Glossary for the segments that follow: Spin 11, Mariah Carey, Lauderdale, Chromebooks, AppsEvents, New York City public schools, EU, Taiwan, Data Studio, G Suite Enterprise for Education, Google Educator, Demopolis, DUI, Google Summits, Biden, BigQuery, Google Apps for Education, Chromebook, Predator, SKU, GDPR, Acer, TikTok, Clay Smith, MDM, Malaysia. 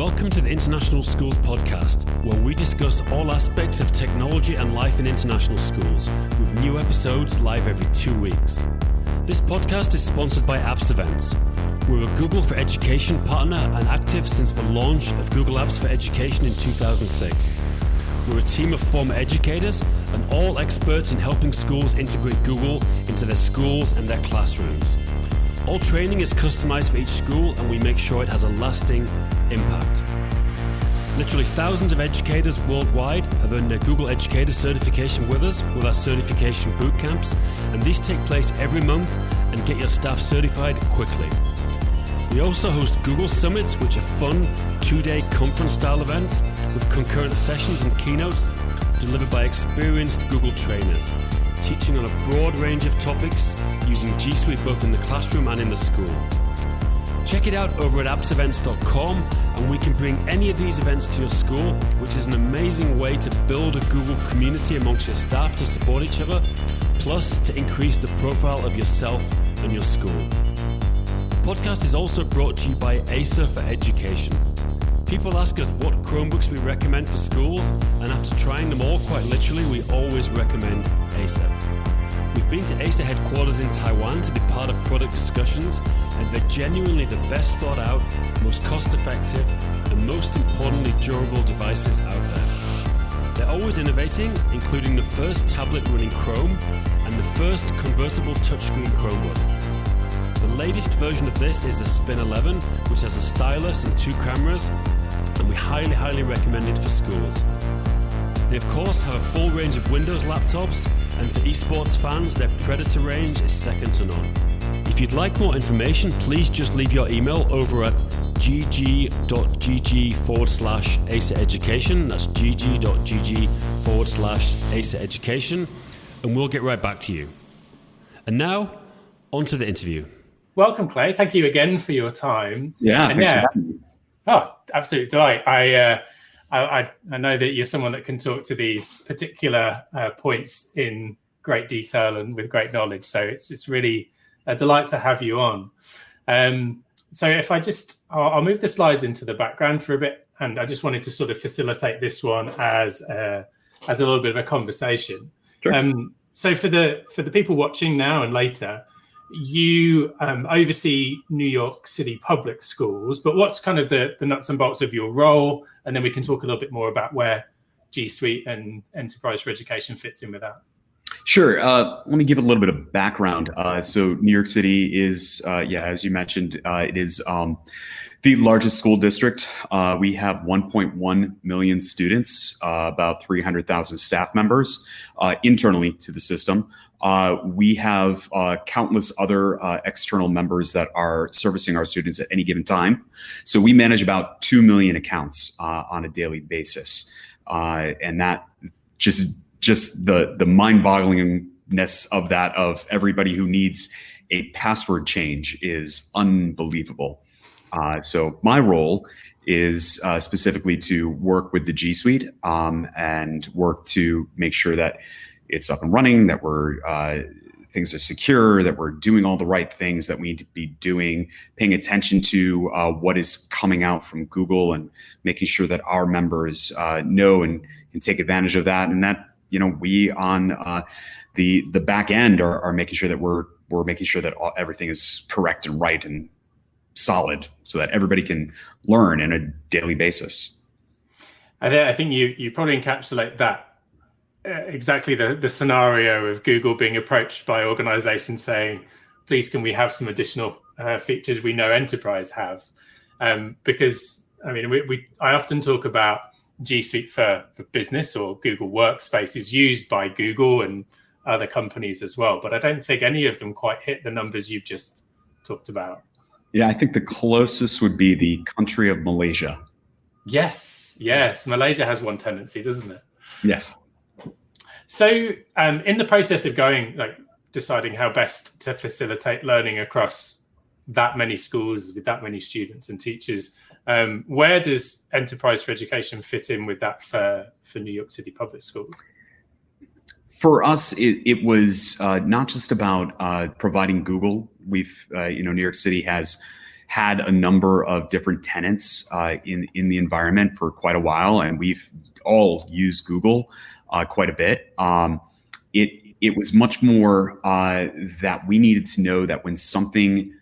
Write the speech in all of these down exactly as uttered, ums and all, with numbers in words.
Welcome to the International Schools Podcast, where we discuss all aspects of technology and life in international schools, with new episodes live every two weeks. This podcast is sponsored by AppsEvents. We're a Google for Education partner and active since the launch of Google Apps for Education in two thousand six. We're a team of former educators and all experts in helping schools integrate Google into their schools and their classrooms. All training is customized for each school, and we make sure it has a lasting impact. Literally thousands of educators worldwide have earned their Google Educator certification with us with our certification boot camps, and these take place every month and get your staff certified quickly. We also host Google Summits, which are fun, two-day conference-style events with concurrent sessions and keynotes delivered by experienced Google trainers, teaching on a broad range of topics using G Suite both in the classroom and in the school. Check it out over at apps events dot com, and we can bring any of these events to your school, which is an amazing way to build a Google community amongst your staff to support each other, plus to increase the profile of yourself and your school. The podcast is also brought to you by Acer for Education. People ask us what Chromebooks we recommend for schools, and after trying them all, quite literally, we always recommend Acer. We've been to Acer headquarters in Taiwan to be part of product discussions, and they're genuinely the best thought out, most cost-effective, and most importantly durable devices out there. They're always innovating, including the first tablet running Chrome and the first convertible touchscreen Chromebook. The latest version of this is a Spin eleven, which has a stylus and two cameras, and we highly, highly recommend it for schools. They, of course, have a full range of Windows laptops, and for esports fans, their Predator range is second to none. If you'd like more information, please just leave your email over at gg.gg forward slash Acer Education. That's gg.gg forward slash Acer Education, and we'll get right back to you. And now, on to the interview. Welcome, Clay. Thank you again for your time. Yeah, and yeah. Oh, absolute delight. I, uh, I, I know that you're someone that can talk to these particular uh, points in great detail and with great knowledge. So it's it's really a delight to have you on. Um, so if I just, I'll, I'll move the slides into the background for a bit, and I just wanted to sort of facilitate this one as a, as a little bit of a conversation. Sure. Um, so for the for the people watching now and later, you um, oversee New York City public schools, but what's kind of the, the nuts and bolts of your role? And then we can talk a little bit more about where G Suite and Enterprise for Education fits in with that. Sure. Uh, let me give a little bit of background. Uh, so New York City is, uh, yeah, as you mentioned, uh, it is um, the largest school district. Uh, we have one point one million students, uh, about three hundred thousand staff members uh, internally to the system. Uh, we have uh, countless other uh, external members that are servicing our students at any given time. So we manage about two million accounts uh, on a daily basis. Uh, and that just just the, the mind-bogglingness of that, of everybody who needs a password change, is unbelievable. Uh, so my role is uh, specifically to work with the G Suite um, and work to make sure that it's up and running, that we're uh, things are secure, that we're doing all the right things that we need to be doing, paying attention to uh, what is coming out from Google and making sure that our members uh, know and can take advantage of that. And that, you know, we on uh, the the back end are, are making sure that we're we're making sure that all, everything is correct and right and solid, so that everybody can learn on a daily basis. I think you you probably encapsulate that. Exactly the, the scenario of Google being approached by organizations saying, please, can we have some additional uh, features we know Enterprise have? Um, because, I mean, we, we I often talk about G Suite for, for Business, or Google Workspace is used by Google and other companies as well. But I don't think any of them quite hit the numbers you've just talked about. Yeah, I think the closest would be the country of Malaysia. Yes, yes. Malaysia has one tendency, doesn't it? Yes. So um, in the process of going, like deciding how best to facilitate learning across that many schools with that many students and teachers, um, where does Enterprise for Education fit in with that for, for New York City public schools? For us, it, it was uh, not just about uh, providing Google. We've, uh, you know, New York City has had a number of different tenants uh, in, in the environment for quite a while, and we've all used Google uh, quite a bit. Um, it it was much more uh, that we needed to know that when something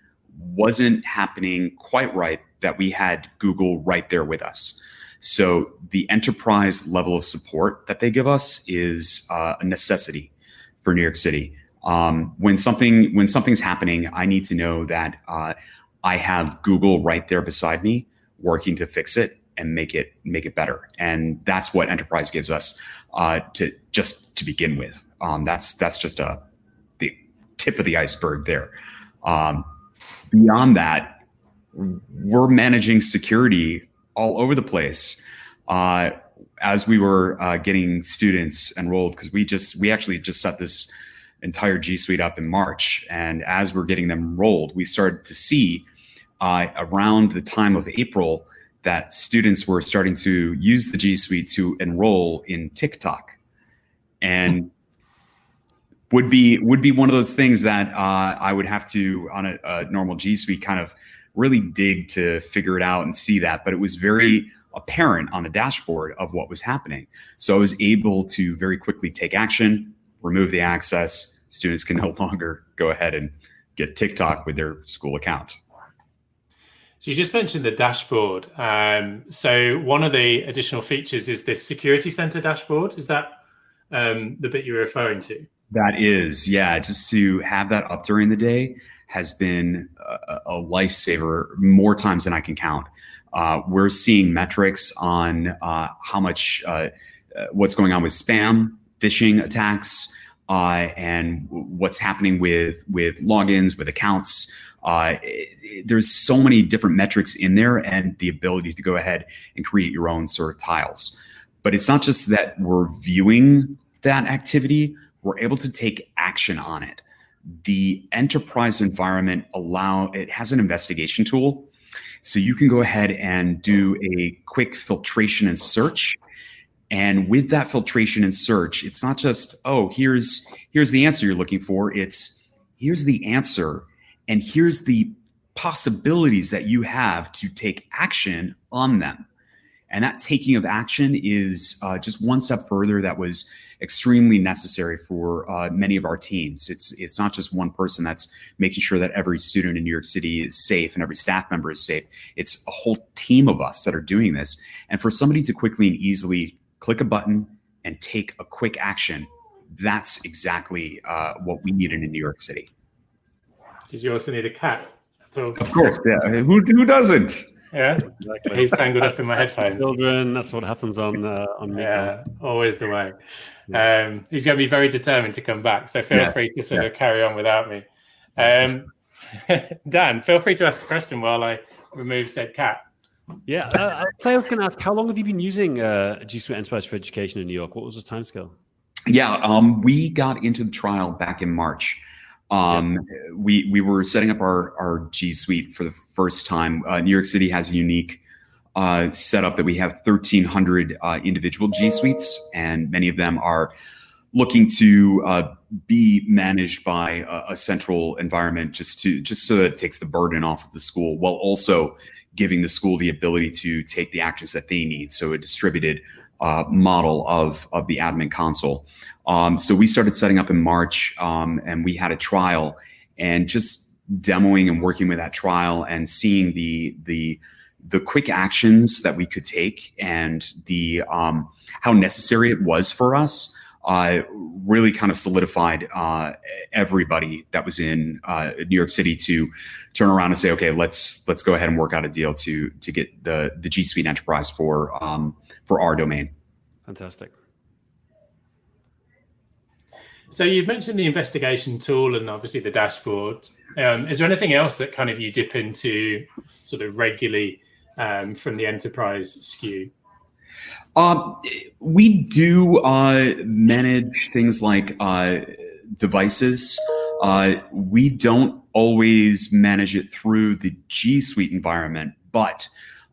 wasn't happening quite right, that we had Google right there with us. So the enterprise level of support that they give us is uh, a necessity for New York City. Um, when something when something's happening, I need to know that uh, I have Google right there beside me, working to fix it and make it make it better. And that's what enterprise gives us uh, to just to begin with. Um, that's that's just a the tip of the iceberg there. Um, beyond that, we're managing security all over the place. Uh, as we were uh, getting students enrolled, because we just we actually just set this entire G Suite up in March. And as we're getting them enrolled, we started to see uh, around the time of April that students were starting to use the G Suite to enroll in TikTok. And would be would be one of those things that uh, I would have to, on a, a normal G Suite, kind of really dig to figure it out and see that. But it was very apparent on the dashboard of what was happening. So I was able to very quickly take action, remove the access. Students can no longer go ahead and get TikTok with their school account. So you just mentioned the dashboard. Um, so one of the additional features is this Security Center dashboard. Is that um, the bit you were referring to? That is, yeah. Just to have that up during the day has been a, a lifesaver more times than I can count. Uh, we're seeing metrics on uh, how much, uh, what's going on with spam, phishing attacks, uh, and what's happening with with logins, with accounts. Uh, it, it, there's so many different metrics in there, and the ability to go ahead and create your own sort of tiles. But it's not just that we're viewing that activity, we're able to take action on it. The enterprise environment allow it has an investigation tool. So you can go ahead and do a quick filtration and search. And with that filtration and search, it's not just, oh, here's here's the answer you're looking for. It's here's the answer, and here's the possibilities that you have to take action on them. And that taking of action is uh, just one step further that was extremely necessary for uh, many of our teams. It's it's not just one person that's making sure that every student in New York City is safe and every staff member is safe. It's a whole team of us that are doing this. And for somebody to quickly and easily click a button and take a quick action, that's exactly uh, what we needed in New York City. Did you also need a cat? So of course, yeah. Who, who doesn't? Yeah, exactly. He's tangled up in my headphones. Children, that's what happens on uh, on me. Yeah, always the way. Yeah. Um, he's going to be very determined to come back, so feel yeah. free to sort yeah. of carry on without me. Um, Dan, feel free to ask a question while I remove said cat. Yeah, uh, Claire can ask, how long have you been using uh, G Suite Enterprise for Education in New York? What was the timescale? Yeah, um, we got into the trial back in March. Um, yeah. We we were setting up our, our G Suite for the first time. Uh, New York City has a unique uh, setup that we have thirteen hundred uh, individual G Suites, and many of them are looking to uh, be managed by a, a central environment just to just so that it takes the burden off of the school, while also giving the school the ability to take the actions that they need. So a distributed uh, model of, of the admin console. Um, so we started setting up in March, um, and we had a trial, and just demoing and working with that trial and seeing the the the quick actions that we could take, and the um, how necessary it was for us. Uh, really kind of solidified uh, everybody that was in uh, New York City to turn around and say, okay, let's let's go ahead and work out a deal to to get the the G Suite Enterprise for um, for our domain. Fantastic. So you've mentioned the investigation tool and obviously the dashboard. Um, is there anything else that kind of you dip into sort of regularly um, from the enterprise S K U? Um, we do uh, manage things like uh, devices. Uh, we don't always manage it through the G Suite environment, but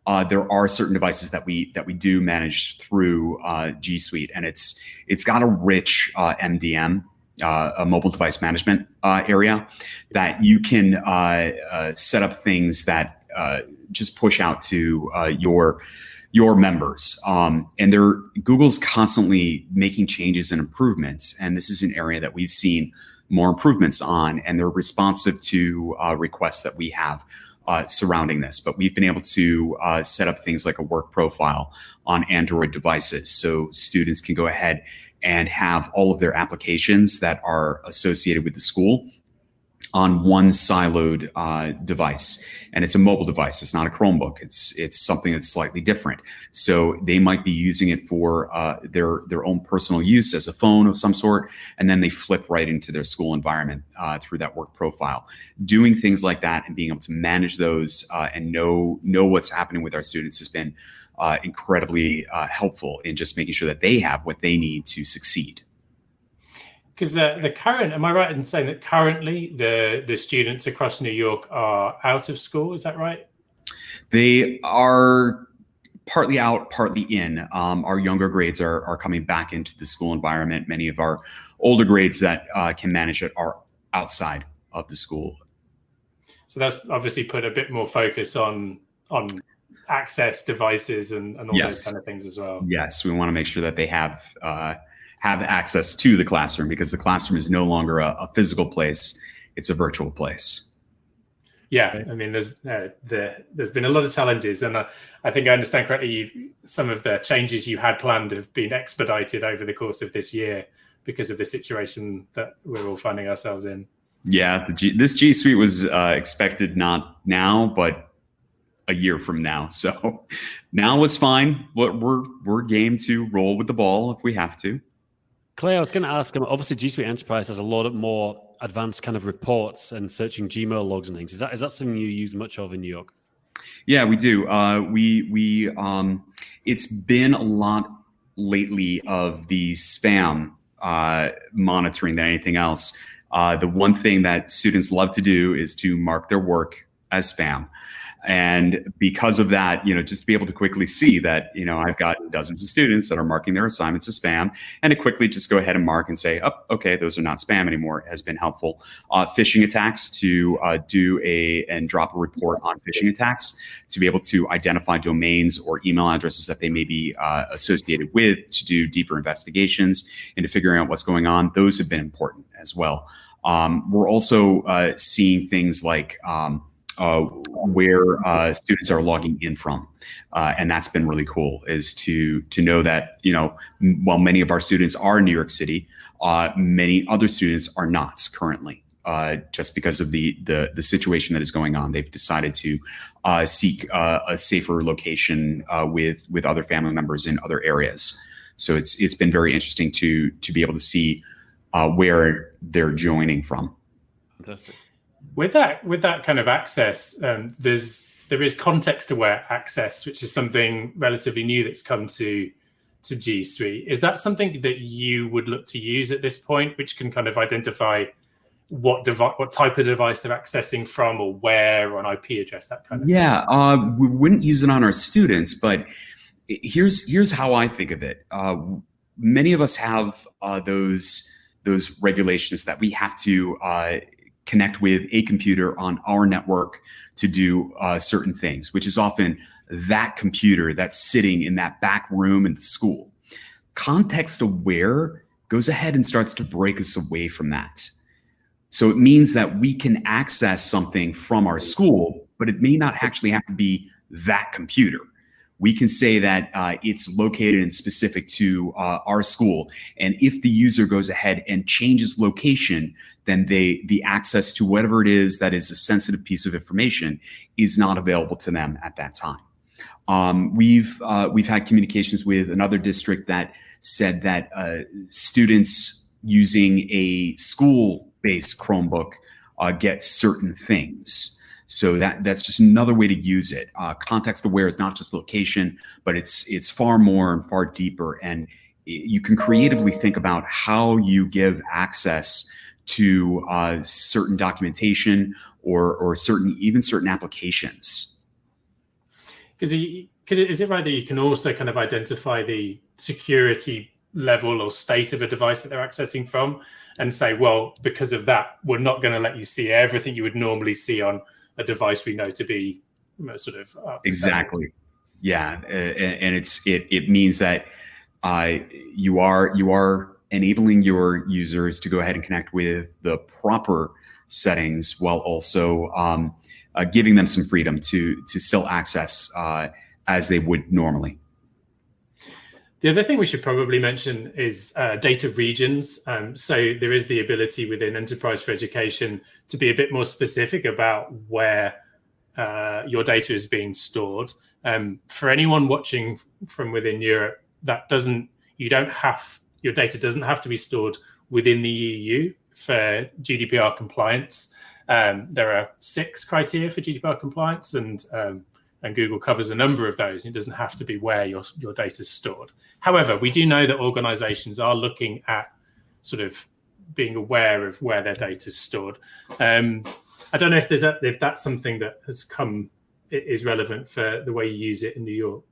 uh, there are certain devices that we that we do manage through uh, G Suite, and it's it's got a rich uh, M D M, uh, a mobile device management uh, area, that you can uh, uh, set up things that uh, just push out to uh, your your members. Um, and they're, Google's constantly making changes and improvements. And this is an area that we've seen more improvements on, and they're responsive to uh, requests that we have uh, surrounding this. But we've been able to uh, set up things like a work profile on Android devices, so students can go ahead and have all of their applications that are associated with the school on one siloed uh, device. And it's a mobile device, it's not a Chromebook, it's it's something that's slightly different. So they might be using it for uh, their, their own personal use as a phone of some sort, and then they flip right into their school environment uh, through that work profile. Doing things like that and being able to manage those uh, and know, know what's happening with our students has been uh, incredibly uh, helpful in just making sure that they have what they need to succeed. Because the, the current, am I right in saying that currently the, the students across New York are out of school, is that right? They are partly out, partly in. Um, our younger grades are, are coming back into the school environment. Many of our older grades that uh, can manage it are outside of the school. So that's obviously put a bit more focus on on access devices and, and all yes. those kind of things as well. Yes, we want to make sure that they have... Uh, have access to the classroom, because the classroom is no longer a, a physical place, it's a virtual place. Yeah, I mean, there's uh, the, there's been a lot of challenges, and uh, I think I understand correctly, you've, some of the changes you had planned have been expedited over the course of this year because of the situation that we're all finding ourselves in. Yeah, the G, this G Suite was uh, expected not now, but a year from now. So now it's fine. We're, we're game to roll with the ball if we have to. Claire, I was going to ask, obviously G Suite Enterprise has a lot of more advanced kind of reports and searching Gmail logs and things. Is that is that something you use much of in New York? Yeah, we do. Uh, we we um, it's been a lot lately of the spam uh, monitoring than anything else. Uh, the one thing that students love to do is to mark their work as spam. And because of that, you know, just to be able to quickly see that, you know, I've got dozens of students that are marking their assignments as spam, and to quickly just go ahead and mark and say, oh, okay, those are not spam anymore, has been helpful. Uh, phishing attacks, to uh, do a and drop a report on phishing attacks, to be able to identify domains or email addresses that they may be uh, associated with, to do deeper investigations into figuring out what's going on. Those have been important as well. Um, we're also uh, seeing things like, um, Uh, where uh, students are logging in from, uh, and that's been really cool. Is to to know that, you know, while many of our students are in New York City, uh, many other students are not currently, uh, just because of the, the the situation that is going on. They've decided to uh, seek uh, a safer location uh, with with other family members in other areas. So it's it's been very interesting to to be able to see uh, where they're joining from. Fantastic. With that, with that kind of access, um, there's there is context-aware access, which is something relatively new that's come to to G Suite. Is that something that you would look to use at this point, which can kind of identify what device, what type of device they're accessing from, or where, or an I P address, that kind of yeah, thing? Yeah, uh, we wouldn't use it on our students, but here's here's how I think of it. Uh, many of us have uh, those those regulations that we have to. Uh, connect with a computer on our network to do uh, certain things, which is often that computer that's sitting in that back room in the school. Context aware goes ahead and starts to break us away from that. So it means that we can access something from our school, but it may not actually have to be that computer. We can say that uh, it's located and specific to uh, our school. And if the user goes ahead and changes location, then they, the access to whatever it is that is a sensitive piece of information is not available to them at that time. Um, we've, uh, we've had communications with another district that said that uh, students using a school-based Chromebook uh, get certain things. So that that's just another way to use it. Uh, context aware is not just location, but it's it's far more and far deeper. And you can creatively think about how you give access to uh, certain documentation or or certain even certain applications. Because is it right that you can also kind of identify the security level or state of a device that they're accessing from, and say, well, because of that, we're not going to let you see everything you would normally see on a device we know to be sort of uh, exactly. Yeah, and it's it it means that uh, you are you are enabling your users to go ahead and connect with the proper settings while also um, uh, giving them some freedom to to still access uh, as they would normally. The other thing we should probably mention is uh, data regions. Um, so there is the ability within Enterprise for Education to be a bit more specific about where uh, your data is being stored. Um, for anyone watching from within Europe, that doesn't you don't have your data doesn't have to be stored within the E U for G D P R compliance. Um, there are six criteria for G D P R compliance, and um, and Google covers a number of those. It doesn't have to be where your, your data is stored. However, we do know that organizations are looking at sort of being aware of where their data is stored. Um, I don't know if there's a, if that's something that has come, is relevant for the way you use it in New York.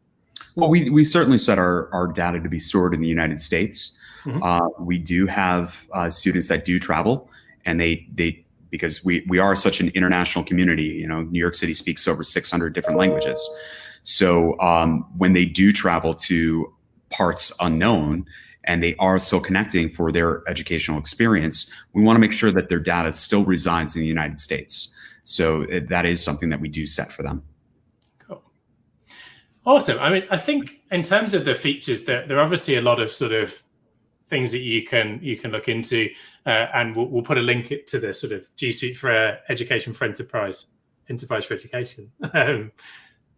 Well, we, we certainly set our, our data to be stored in the United States. Mm-hmm. uh, we do have uh, students that do travel, and they, they, because we, we are such an international community, you know, New York City speaks over six hundred different languages. So um, when they do travel to parts unknown and they are still connecting for their educational experience, we want to make sure that their data still resides in the United States. So it, that is something that we do set for them. Cool. Awesome. I mean, I think in terms of the features, that there are obviously a lot of sort of things that you can you can look into, uh, and we'll, we'll put a link to the sort of G Suite for uh, Education for Enterprise, Enterprise for Education um,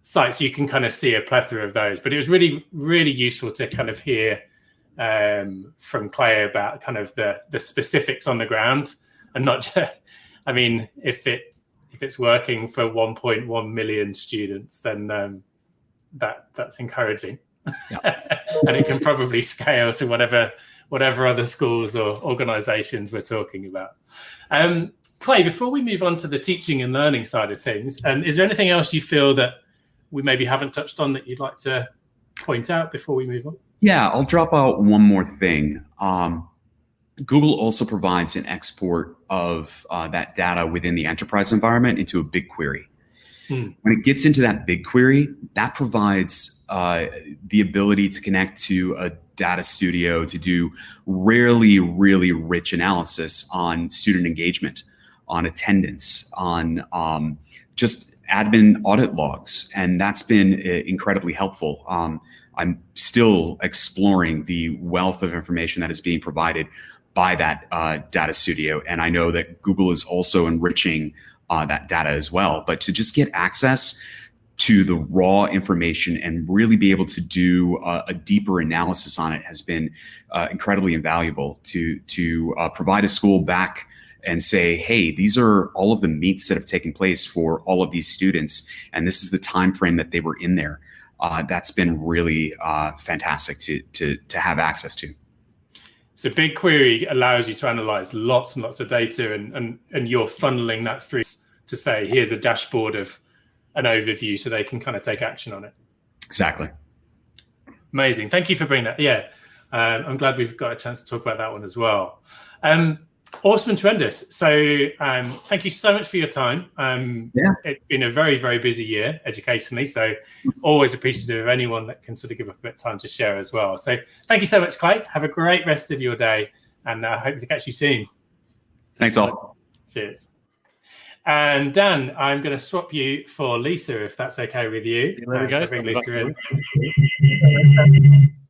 sites. You can kind of see a plethora of those, but it was really, really useful to kind of hear um, from Claire about kind of the, the specifics on the ground and not just, I mean, if, it, if it's working for one point one million students, then um, that that's encouraging. Yeah. And it can probably scale to whatever whatever other schools or organizations we're talking about. Um, Clay, before we move on to the teaching and learning side of things, um, is there anything else you feel that we maybe haven't touched on that you'd like to point out before we move on? Yeah, I'll drop out one more thing. Um, Google also provides an export of uh, that data within the enterprise environment into a BigQuery. Hmm. When it gets into that BigQuery, that provides uh, the ability to connect to a Data Studio to do really, really rich analysis on student engagement, on attendance, on um, just admin audit logs. And that's been uh, incredibly helpful. Um, I'm still exploring the wealth of information that is being provided by that uh, Data Studio. And I know that Google is also enriching uh, that data as well, but to just get access to the raw information and really be able to do uh, a deeper analysis on it has been uh, incredibly invaluable to, to uh, provide a school back and say, hey, these are all of the meets that have taken place for all of these students, and this is the time frame that they were in there. Uh, that's been really uh, fantastic to, to, to have access to. So BigQuery allows you to analyze lots and lots of data, and, and, and you're funneling that through to say, here's a dashboard of an overview so they can kind of take action on it. Exactly. Amazing. Thank you for bringing that. Yeah, um, I'm glad we've got a chance to talk about that one as well. Um, awesome and tremendous. So um, thank you so much for your time. Um, yeah. It's been a very, very busy year educationally, so always appreciative of anyone that can sort of give up a bit of time to share as well. So thank you so much, Clay. Have a great rest of your day, and I uh, hope to catch you soon. Thanks all. Cheers. And Dan, I'm going to swap you for Lisa, if that's okay with you. There we go. Bring Lisa in.